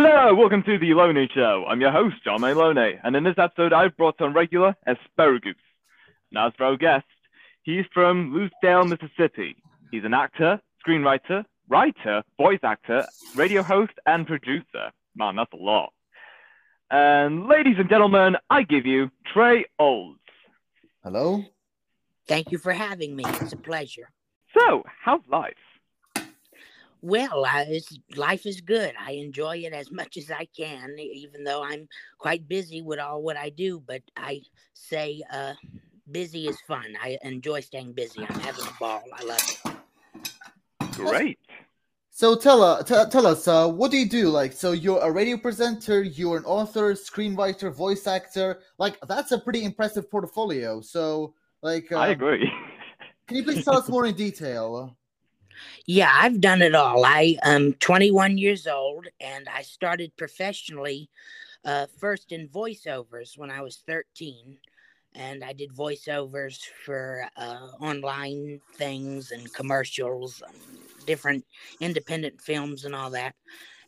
Hello, welcome to the Malone Show. I'm your host, John Malone, and in this episode, I've brought on regular Asperegoose. Now, as for our guest, he's from Lucedale, Mississippi. He's an actor, screenwriter, writer, voice actor, radio host, and producer. Man, that's a lot. And ladies and gentlemen, I give you Trey Olds. Hello. Thank you for having me. It's a pleasure. So, how's life? Well, life is good. I enjoy it as much as I can, even though I'm quite busy with all what I do. But I say busy is fun. I enjoy staying busy. I'm having a ball. I love it. Great. So tell us, what do you do? Like, so you're a radio presenter, you're an author, screenwriter, voice actor. Like, that's a pretty impressive portfolio. So, like... I agree. Can you please tell us more in detail? Yeah, I've done it all. I am 21 years old, and I started professionally first in voiceovers when I was 13. And I did voiceovers for online things and commercials, different independent films and all that.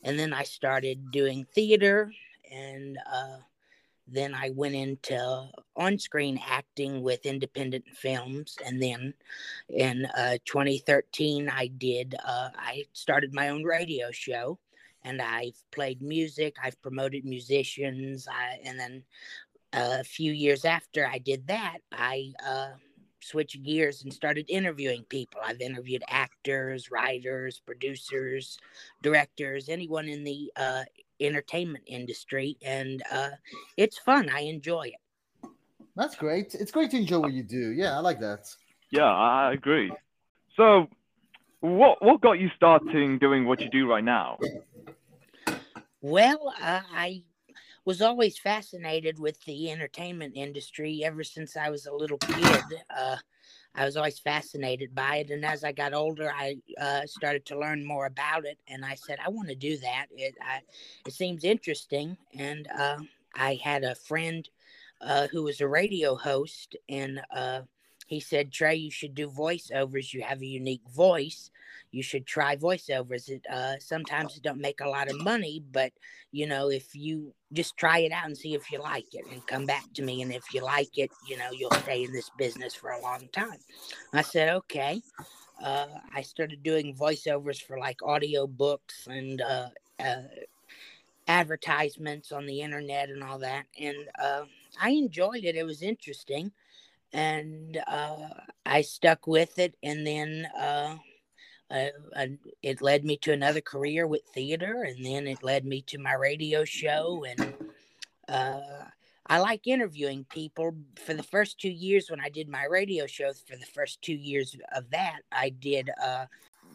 And then I started doing theater, and then I went into on-screen acting with independent films. And then in 2013, I started my own radio show, and I've played music. I've promoted musicians. A few years after I did that, I switched gears and started interviewing people. I've interviewed actors, writers, producers, directors, anyone in the entertainment industry, and it's fun. I enjoy it. That's great. It's great to enjoy what you do. Yeah, I like that. Yeah, I agree. So what got you starting doing what you do right now? Well, I was always fascinated with the entertainment industry ever since I was a little kid. I was always fascinated by it. And as I got older, I started to learn more about it. And I said, I want to do that. It seems interesting. And I had a friend who was a radio host. And he said, Trey, you should do voiceovers. You have a unique voice. You should try voiceovers. Sometimes it don't make a lot of money, but, you know, if you just try it out and see if you like it and come back to me. And if you like it, you know, you'll stay in this business for a long time. I said, okay. I started doing voiceovers for like audio books and advertisements on the internet and all that. And I enjoyed it. It was interesting. And I stuck with it. And then... it led me to another career with theater, and then it led me to my radio show. And I like interviewing people. For the first 2 years when I did my radio show, for the first 2 years of that, I did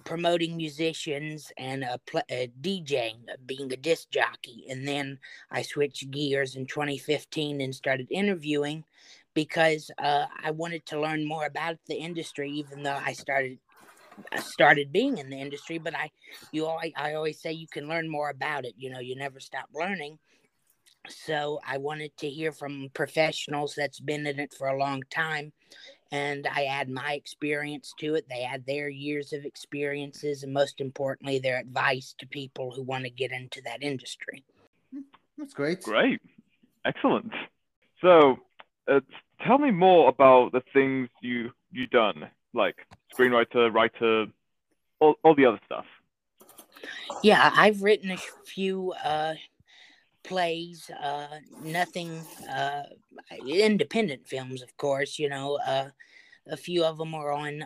promoting musicians and DJing, being a disc jockey. And then I switched gears in 2015 and started interviewing because I wanted to learn more about the industry, even though I started being in the industry, but I always say you can learn more about it. You know, you never stop learning. So I wanted to hear from professionals that's been in it for a long time. And I add my experience to it. They add their years of experiences. And most importantly, their advice to people who want to get into that industry. That's great. Great. Excellent. So tell me more about the things you done, like screenwriter, writer, all the other stuff. Yeah, I've written a few plays, nothing, independent films, of course, you know. A few of them are on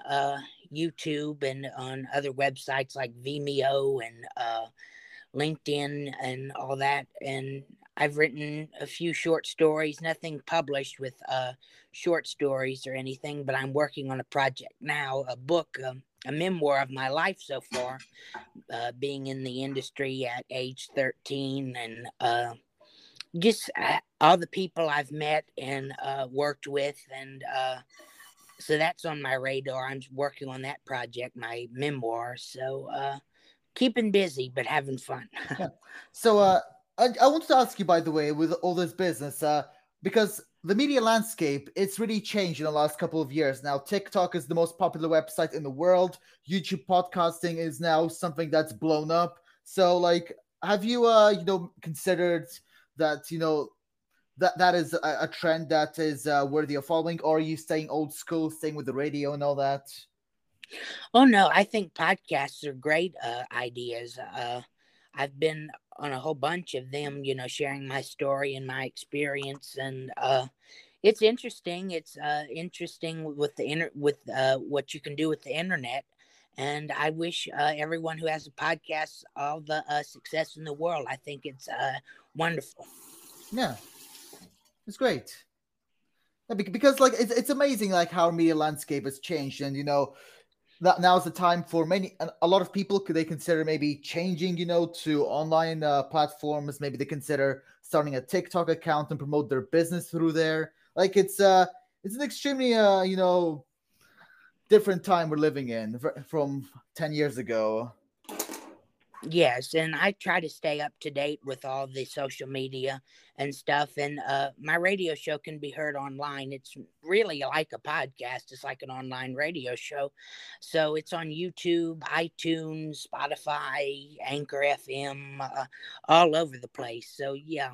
YouTube and on other websites like Vimeo and LinkedIn and all that. And I've written a few short stories, nothing published with short stories or anything, but I'm working on a project now, a book, a memoir of my life so far, being in the industry at age 13 and just all the people I've met and worked with. And so that's on my radar. I'm working on that project, my memoir. So keeping busy, but having fun. Yeah. So, I wanted to ask you, by the way, with all this business, because the media landscape, it's really changed in the last couple of years. Now, TikTok is the most popular website in the world. YouTube podcasting is now something that's blown up. So, like, have you, you know, considered that, you know, that is a trend that is worthy of following, or are you staying old school, staying with the radio and all that? Oh, no, I think podcasts are great ideas. I've been on a whole bunch of them, you know, sharing my story and my experience, and it's interesting. It's interesting with what you can do with the internet. And I wish everyone who has a podcast all the success in the world. I think it's wonderful. Yeah, it's great. Yeah, because like it's amazing, like how media landscape has changed, and you know, that now's the time for a lot of people. Could they consider maybe changing, you know, to online platforms? Maybe they consider starting a TikTok account and promote their business through there. Like it's an extremely you know, different time we're living in from 10 years ago. Yes, and I try to stay up to date with all the social media and stuff. And my radio show can be heard online. It's really like a podcast. It's like an online radio show. So it's on YouTube, iTunes, Spotify, Anchor FM, all over the place. So, yeah.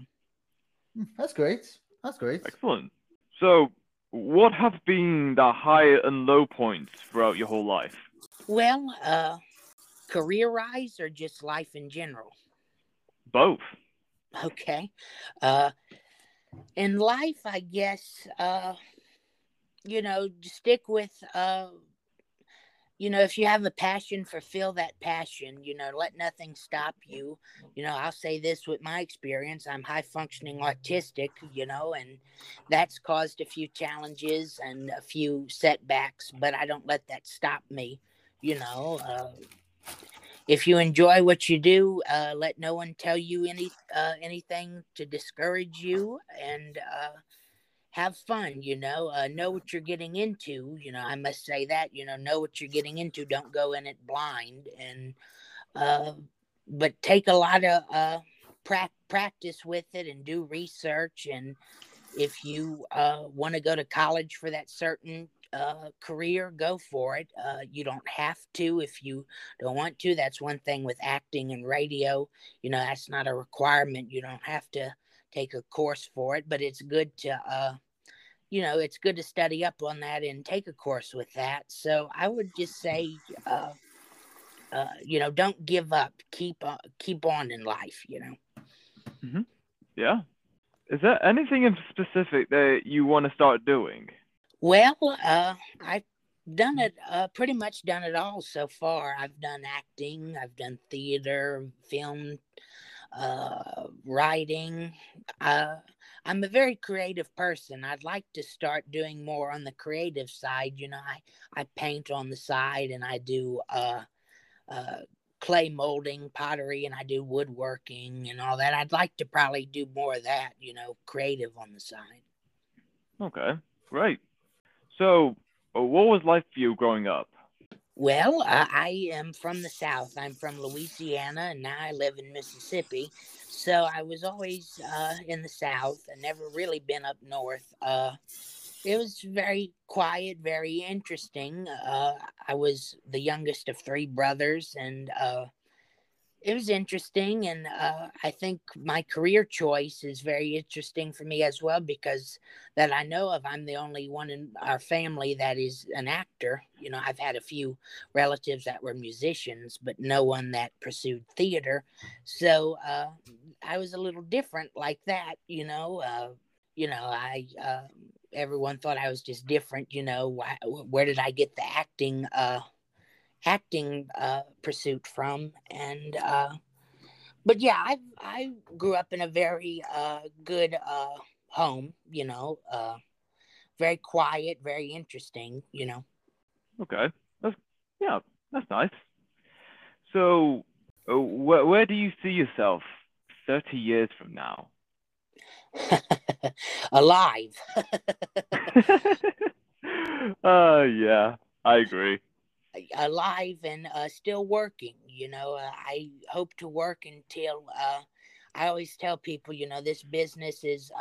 That's great. That's great. Excellent. So what have been the high and low points throughout your whole life? Well, career-wise or just life in general? Both. Okay. In life, I guess, you know, stick with, you know, if you have a passion, fulfill that passion, you know, let nothing stop you. You know, I'll say this with my experience. I'm high-functioning autistic, you know, and that's caused a few challenges and a few setbacks, but I don't let that stop me, you know. If you enjoy what you do, let no one tell you anything to discourage you, and have fun, you know what you're getting into. You know, I must say that, you know what you're getting into. Don't go in it blind, and but take a lot of practice with it and do research. And if you want to go to college for that certain career, go for it. You don't have to if you don't want to. That's one thing with acting and radio. You know, that's not a requirement. You don't have to take a course for it, but it's good to, you know, it's good to study up on that and take a course with that. So I would just say, you know, don't give up. Keep on in life, you know. Mm-hmm. Yeah. Is there anything in specific that you want to start doing? Well, I've done it, pretty much done it all so far. I've done acting, I've done theater, film, writing. I'm a very creative person. I'd like to start doing more on the creative side. You know, I paint on the side, and I do clay molding, pottery, and I do woodworking and all that. I'd like to probably do more of that, you know, creative on the side. Okay, great. So, what was life for you growing up? Well, I am from the South. I'm from Louisiana, and now I live in Mississippi. So, I was always in the South and never really been up north. It was very quiet, very interesting. I was the youngest of three brothers, and it was interesting. And I think my career choice is very interesting for me as well, because that I know of, I'm the only one in our family that is an actor. You know, I've had a few relatives that were musicians, but no one that pursued theater. So I was a little different like that, you know. Everyone thought I was just different, you know. Where did I get the acting pursuit from? And but yeah, I grew up in a very good home, you know, very quiet, very interesting, you know. Okay, that's nice. So where do you see yourself 30 years from now? Alive. Yeah, I agree. Alive and still working, you know. I hope to work until I always tell people, you know, this business is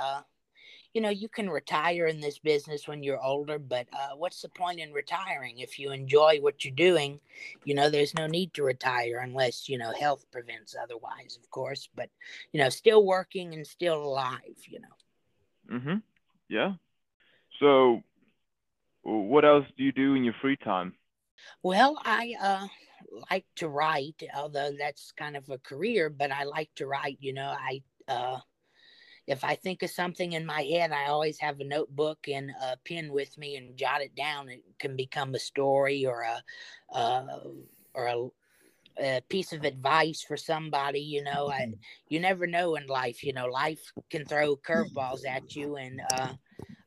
you know, you can retire in this business when you're older, but what's the point in retiring? If you enjoy what you're doing, you know, there's no need to retire unless, you know, health prevents otherwise, of course. But, you know, still working and still alive, you know. Mm-hmm. Yeah. So what else do you do in your free time? Well, I like to write, although that's kind of a career, but I like to write. You know, I if I think of something in my head, I always have a notebook and a pen with me and jot it down. It can become a story or a piece of advice for somebody. You know, you never know in life. You know, life can throw curveballs at you, and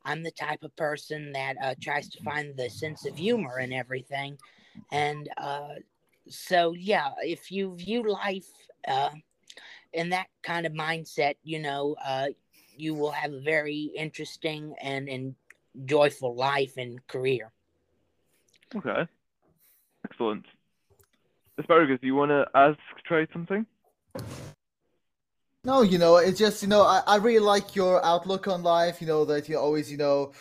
I'm the type of person that tries to find the sense of humor in everything. And so, yeah, if you view life in that kind of mindset, you know, you will have a very interesting and joyful life and career. Okay. Excellent. Asperegoose, do you want to ask Trey something? No, you know, it's just, you know, I really like your outlook on life, you know, that you always, you know,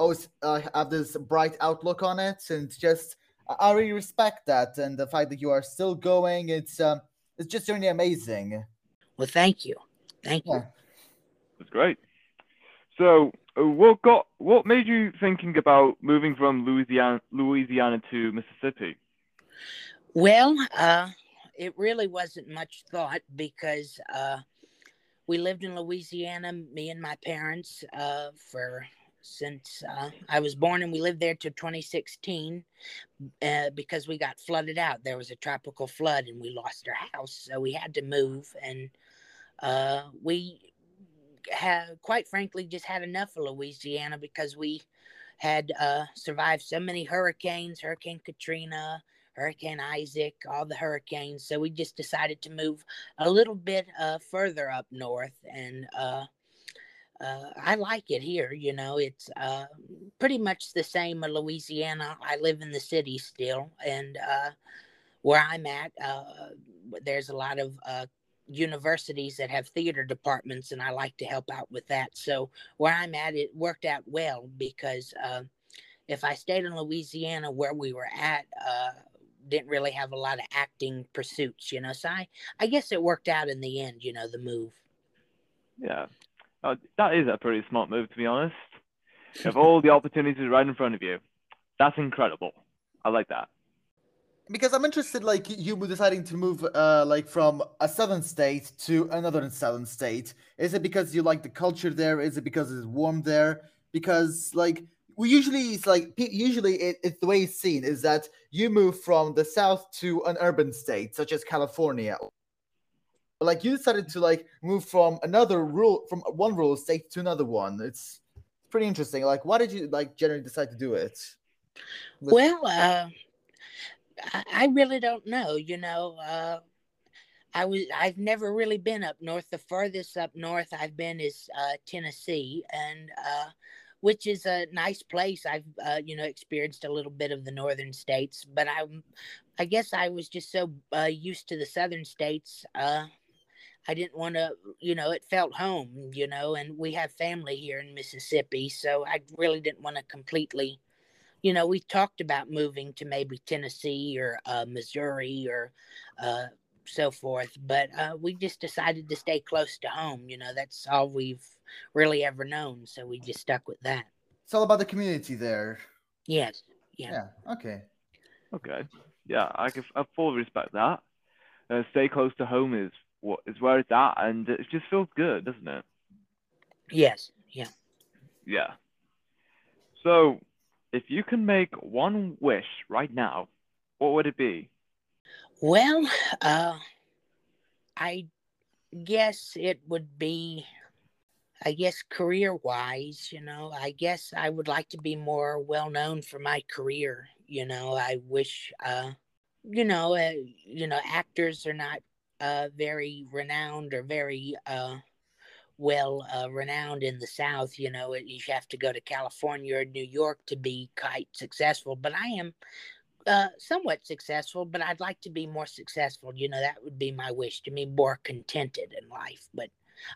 have this bright outlook on it. And just, I really respect that. And the fact that you are still going, it's just really amazing. Well, thank you. Thank you. That's great. So what made you thinking about moving from Louisiana to Mississippi? Well, it really wasn't much thought because we lived in Louisiana, me and my parents, since I was born, and we lived there till 2016 because we got flooded out. There was a tropical flood and we lost our house, so we had to move. And we have, quite frankly, just had enough of Louisiana because we had survived so many hurricanes, Hurricane Katrina, Hurricane Isaac, all the hurricanes. So we just decided to move a little bit further up north, and I like it here. You know, it's pretty much the same as Louisiana. I live in the city still, and where I'm at, there's a lot of universities that have theater departments, and I like to help out with that. So where I'm at, it worked out well because if I stayed in Louisiana where we were at, didn't really have a lot of acting pursuits, you know. So I guess it worked out in the end, you know, the move. Yeah. That is a pretty smart move, to be honest. You have all the opportunities right in front of you. That's incredible. I like that. Because I'm interested, like, you were deciding to move, like, from a southern state to another southern state. Is it because you like the culture there? Is it because it's warm there? Because, like, Usually, it's the way it's seen is that you move from the south to an urban state, such as California. But, like, you decided to, like, move from one rural state to another one. It's pretty interesting. Like, why did you, like, generally decide to do it? Well, I really don't know. You know, I've never really been up north. The furthest up north I've been is Tennessee, and which is a nice place. I've, you know, experienced a little bit of the northern states, but I guess I was just so used to the southern states. I didn't want to, you know, it felt home, you know, and we have family here in Mississippi, so I really didn't want to completely, you know, we talked about moving to maybe Tennessee or Missouri or so forth, but we just decided to stay close to home. You know, that's all we've really ever known, so we just stuck with that. It's all about the community there. Yes. Yeah. Okay. Yeah, I fully respect that. Stay close to home is where it's at, and it just feels good, doesn't it? Yes. Yeah. So, if you can make one wish right now, what would it be? Well, I guess it would be, career-wise, you know, I guess I would like to be more well-known for my career, you know. I wish, actors are not very renowned or very renowned in the South, you know. You have to go to California or New York to be quite successful, but I am somewhat successful, but I'd like to be more successful. You know, that would be my wish, to be more contented in life. But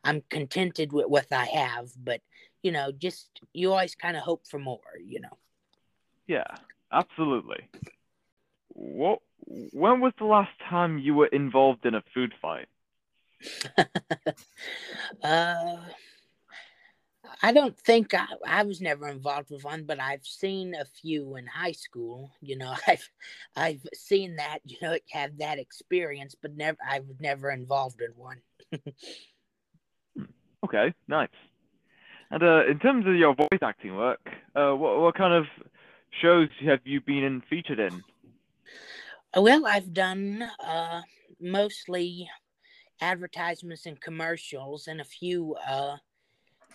I'm contented with what I have, but you know, just you always kind of hope for more, you know. Yeah, absolutely. What? When was the last time you were involved in a food fight? I don't think I was never involved with one, but I've seen a few in high school. You know, I've seen that, you know, have that experience, but I was never involved in one. Okay, nice. And in terms of your voice acting work, what kind of shows have you been featured in? Well, I've done mostly advertisements and commercials, and a few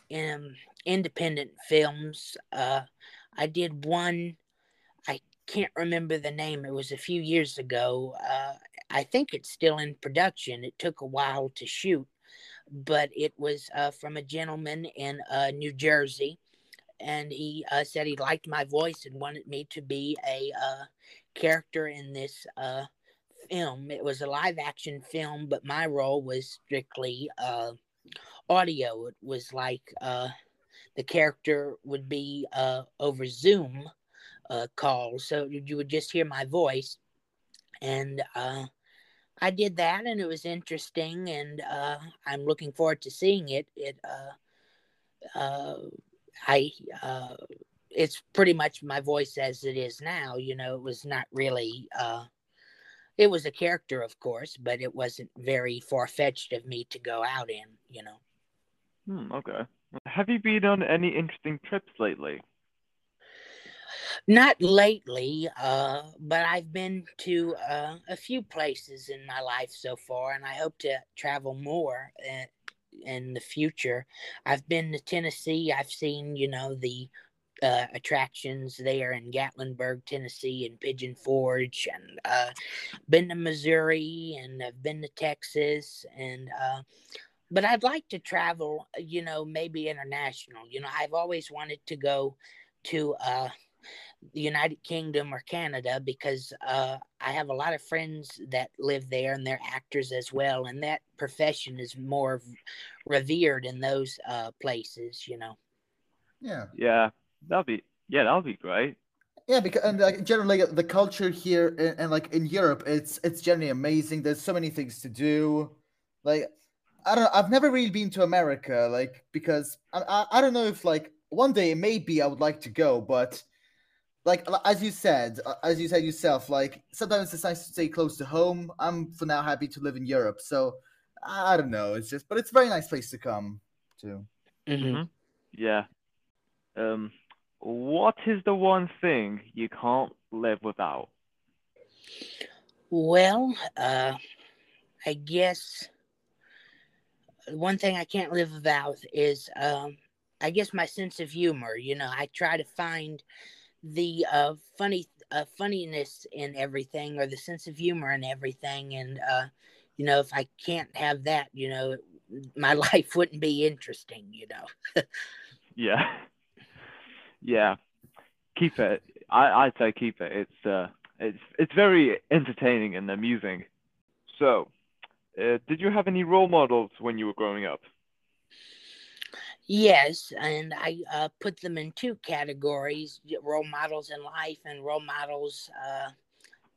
independent films. I did one, I can't remember the name, it was a few years ago. I think it's still in production. It took a while to shoot, but it was from a gentleman in New Jersey, and he said he liked my voice and wanted me to be a character in this film. It was a live-action film, but my role was strictly audio. It was like the character would be over Zoom calls, so you would just hear my voice. And I did that, and it was interesting, and I'm looking forward to seeing it. It's pretty much my voice as it is now. You know, it was not really, it was a character, of course, but it wasn't very far-fetched of me to go out in, you know. Okay. Have you been on any interesting trips lately? Not lately, but I've been to a few places in my life so far, and I hope to travel more in the future. I've been to Tennessee. I've seen, you know, the attractions there in Gatlinburg, Tennessee, and Pigeon Forge, and been to Missouri, and I've been to Texas, and but I'd like to travel, you know, maybe international. You know, I've always wanted to go to the United Kingdom or Canada, because I have a lot of friends that live there, and they're actors as well, and that profession is more revered in those places, you know. Yeah, that'll be great. Yeah, because and like generally the culture here and like in Europe, it's generally amazing. There's so many things to do. Like I don't know, I've never really been to America, like because I don't know if like one day maybe I would like to go, but. Like, as you said yourself, like, sometimes it's nice to stay close to home. I'm, for now, happy to live in Europe. So, I don't know. It's just, but it's a very nice place to come to. Mm-hmm. Yeah. What is the one thing you can't live without? Well, I guess one thing I can't live without is, I guess, my sense of humor. You know, I try to find the funniness in everything, or the sense of humor in everything, and you know, if I can't have that, you know, my life wouldn't be interesting, you know. yeah keep it. I'd say keep it. It's very entertaining and amusing. So did you have any role models when you were growing up? Yes, and I put them in two categories, role models in life and role models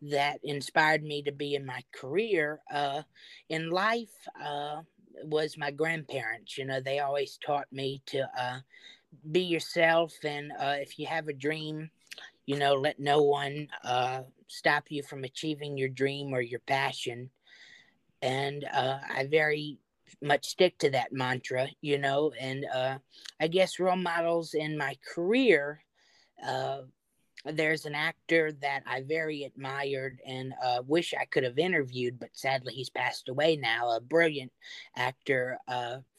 that inspired me to be in my career. In life was my grandparents. You know, they always taught me to be yourself, and if you have a dream, you know, let no one stop you from achieving your dream or your passion. And I very much stick to that mantra, you know. And I guess role models in my career, there's an actor that I very admired and wish I could have interviewed, but sadly he's passed away now, a brilliant actor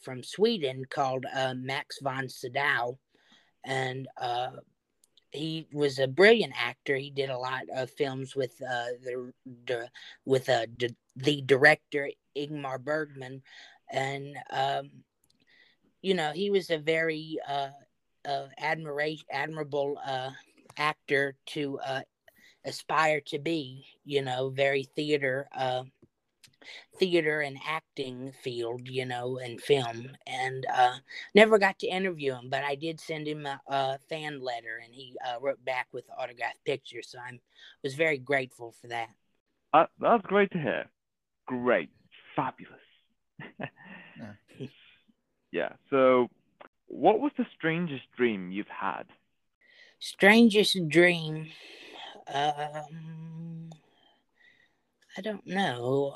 from Sweden called Max von Sydow. And he was a brilliant actor. He did a lot of films with the director Ingmar Bergman. And, you know, he was a very admirable actor to aspire to be, you know, very theater theater and acting field, you know, and film, and never got to interview him, but I did send him a fan letter, and he wrote back with autographed pictures, so I was very grateful for that. That's great to hear. Great. Fabulous. Yeah, so what was the strangest dream you've had? Strangest dream? I don't know.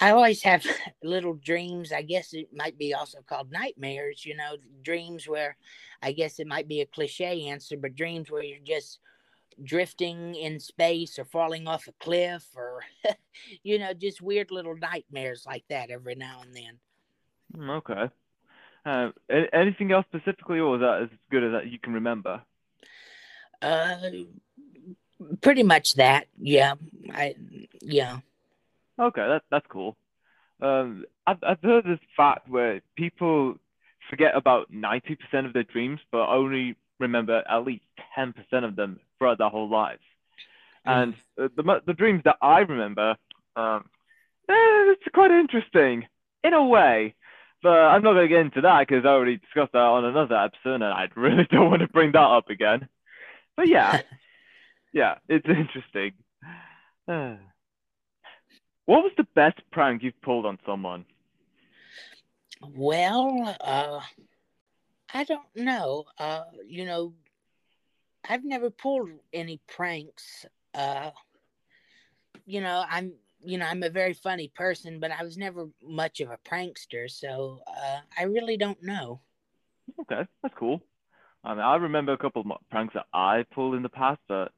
I always have little dreams. I guess it might be also called nightmares, you know, dreams where, I guess it might be a cliche answer, but dreams where you're just drifting in space or falling off a cliff or, you know, just weird little nightmares like that every now and then. Okay. Anything else specifically, or is that as good as that you can remember? Pretty much that, yeah. Yeah. Okay, that's cool. I've heard this fact where people forget about 90% of their dreams, but only remember at least 10% of them throughout their whole lives. And the dreams that I remember, it's quite interesting in a way. But I'm not going to get into that because I already discussed that on another episode, and I really don't want to bring that up again. But yeah. Yeah, it's interesting. What was the best prank you've pulled on someone? Well, I don't know. You know, I've never pulled any pranks. You know, I'm a very funny person, but I was never much of a prankster, so I really don't know. Okay, that's cool. I mean, I remember a couple of pranks that I pulled in the past, but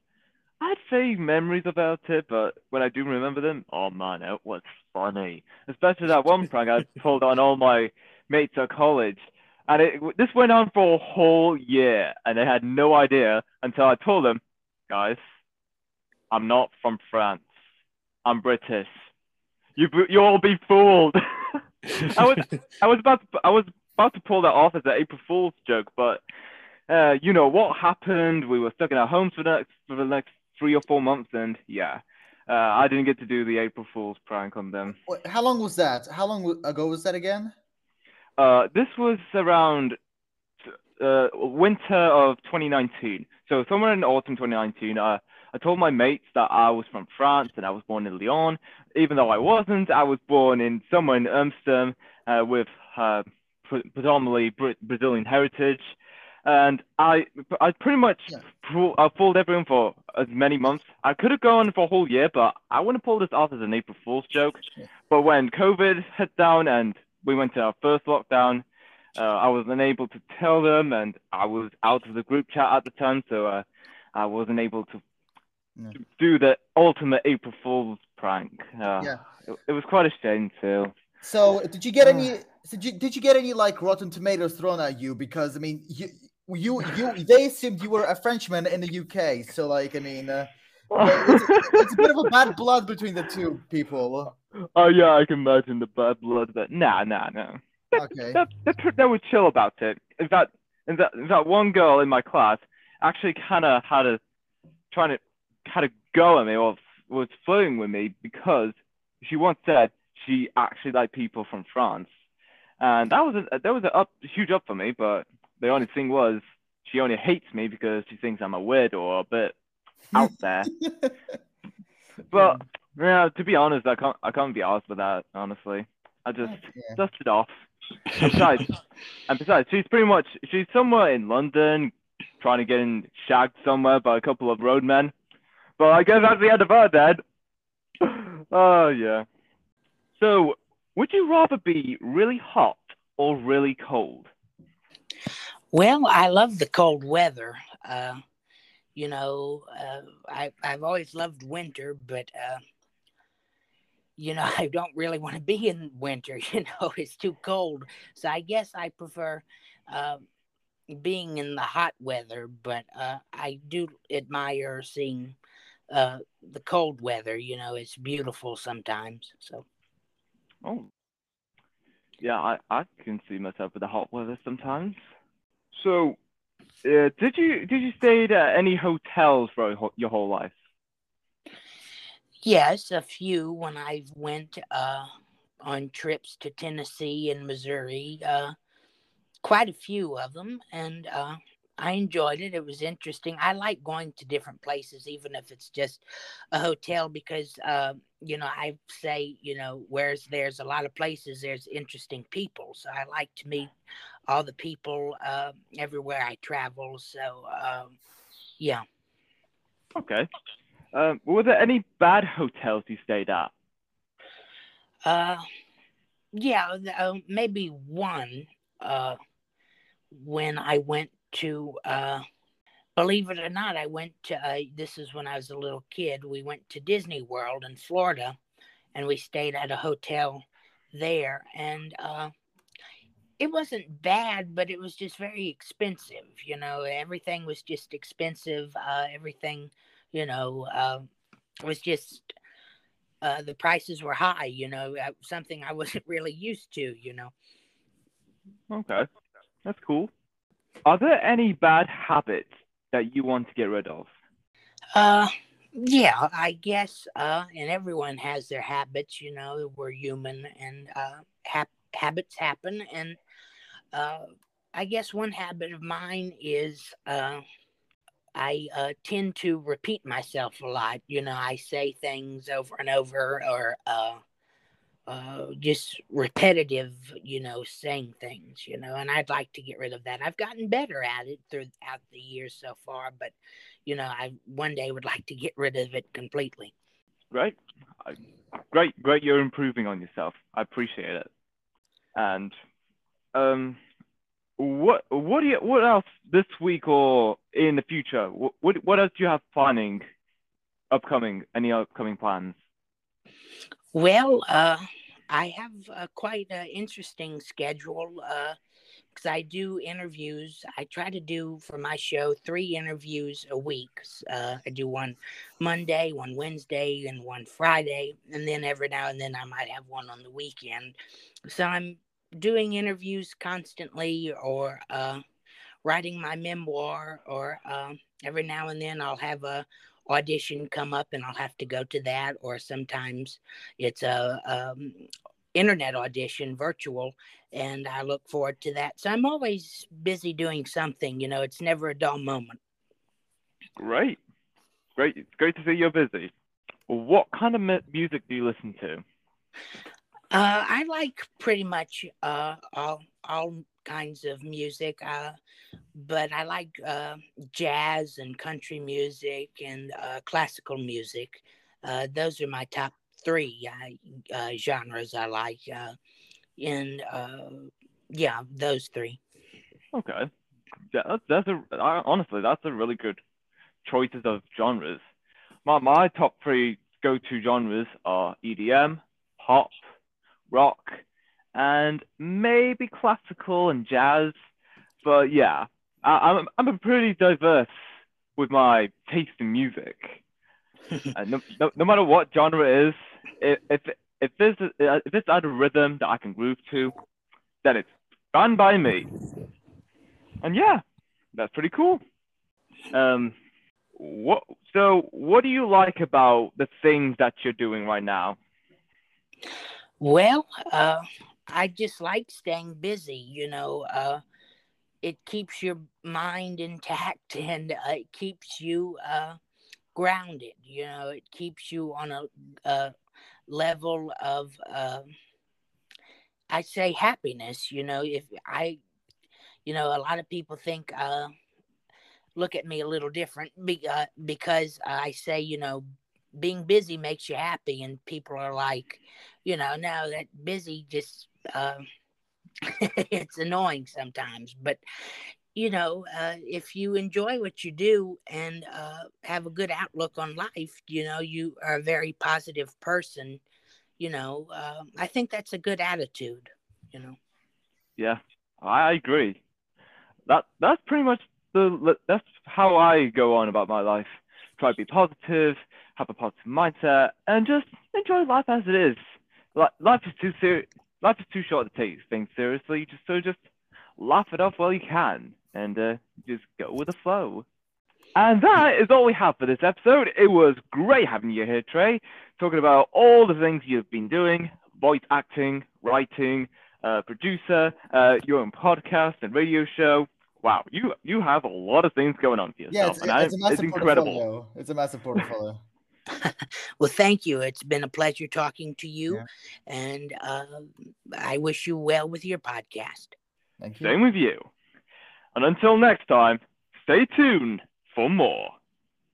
I'd say memories about it, but when I do remember them, oh man, it was funny. Especially that one prank I pulled on all my mates at college. And this went on for a whole year, and they had no idea until I told them, guys, I'm not from France. I'm British. You'll all be fooled. I was about to pull that off as an April Fool's joke, but you know what happened? We were stuck in our homes for the next 3 or 4 months, and yeah, I didn't get to do the April Fool's prank on them. Wait, how long was that? How long ago was that again? This was around winter of 2019, so somewhere in autumn 2019. I told my mates that I was from France and I was born in Lyon, even though I wasn't. I was born in somewhere in Ermstern with predominantly Brazilian heritage. And I pretty much I fooled everyone for as many months. I could have gone for a whole year, but I want to pull this off as an April Fool's joke. But when COVID hit down and we went to our first lockdown, I was unable to tell them, and I was out of the group chat at the time, so I wasn't able to do the ultimate April Fool's prank. It was quite a shame too. So did you get any? Did you get any like Rotten Tomatoes thrown at you? Because I mean, they assumed you were a Frenchman in the UK, so like, I mean, it's a bit of a bad blood between the two people. Oh yeah, I can imagine the bad blood, but no. Okay. They were chill about it. In fact, one girl in my class actually kind of had a go at me, or was flirting with me, because she once said she actually liked people from France, and that was a huge up for me. But the only thing was, she only hates me because she thinks I'm a weirdo or a bit out there. But yeah, to be honest, I can't be arsed with that. Honestly, I just dusted it off. And besides, she's somewhere in London, trying to get in shagged somewhere by a couple of roadmen. But I guess that's the end of her then. Oh yeah. So, would you rather be really hot or really cold? Well, I love the cold weather. You know, I've always loved winter, but, you know, I don't really want to be in winter, you know, it's too cold. So I guess I prefer being in the hot weather, but I do admire seeing the cold weather, you know, it's beautiful sometimes, so. Oh, yeah, I can see myself with the hot weather sometimes. So, did you stay at any hotels for your whole life? Yes, a few when I went on trips to Tennessee and Missouri, quite a few of them, and I enjoyed it. It was interesting. I like going to different places, even if it's just a hotel, because, you know, I say, you know, whereas there's a lot of places, there's interesting people. So I like to meet all the people everywhere I travel. So, yeah. Okay. Were there any bad hotels you stayed at? Yeah, maybe one when I went to, believe it or not, I went to, this is when I was a little kid, we went to Disney World in Florida, and we stayed at a hotel there, and it wasn't bad, but it was just very expensive, you know, everything was just expensive, everything, you know, was just, the prices were high, you know, something I wasn't really used to, you know. Okay, that's cool. Are there any bad habits that you want to get rid of? Yeah, I guess, and everyone has their habits, you know, we're human and habits happen. And I guess one habit of mine is I tend to repeat myself a lot. You know, I say things over and over, or just repetitive, you know, saying things, you know, and I'd like to get rid of that. I've gotten better at it throughout the years so far, but, you know, I one day would like to get rid of it completely. Right. Great. You're improving on yourself. I appreciate it. And what else this week or in the future? What else do you have planning? Any upcoming plans? Well, I have quite an interesting schedule because I do interviews. I try to do for my show 3 interviews a week. I do one Monday, one Wednesday, and one Friday. And then every now and then I might have one on the weekend. So I'm doing interviews constantly, or writing my memoir, or every now and then I'll have a audition come up and I'll have to go to that, or sometimes it's a internet audition, virtual, and I look forward to that. So I'm always busy doing something, you know, it's never a dull moment. Great. It's great to see you're busy. What kind of music do you listen to? I like pretty much all kinds of music, but I like jazz and country music and classical music. Those are my top 3 genres I like, and yeah, those 3. Okay, yeah, honestly, that's a really good choices of genres. My top 3 go-to genres are EDM, pop, rock, and maybe classical and jazz, but yeah, I'm pretty diverse with my taste in music. And no matter what genre it is, if there's a rhythm that I can groove to, then it's done by me. And yeah, that's pretty cool. What do you like about the things that you're doing right now? Well, I just like staying busy, you know, it keeps your mind intact, and it keeps you grounded, you know, it keeps you on a level of, I say happiness, you know, you know, a lot of people think, look at me a little different because I say, you know, being busy makes you happy, and people are like, you know, no, that busy just, it's annoying sometimes, but, you know, if you enjoy what you do and have a good outlook on life, you know, you are a very positive person, you know, I think that's a good attitude, you know. Yeah, I agree. That's pretty much that's how I go on about my life. Try to be positive, have a positive mindset, and just enjoy life as it is. Life is too short to take things seriously. Just laugh it off while you can, and just go with the flow. And that is all we have for this episode. It was great having you here, Trey, talking about all the things you've been doing, voice acting, writing, producer, your own podcast and radio show. Wow, you have a lot of things going on for yourself. Yeah, it's incredible. Portfolio. It's a massive portfolio. Well, thank you. It's been a pleasure talking to you, and I wish you well with your podcast. Thank you. Same with you. And until next time, stay tuned for more.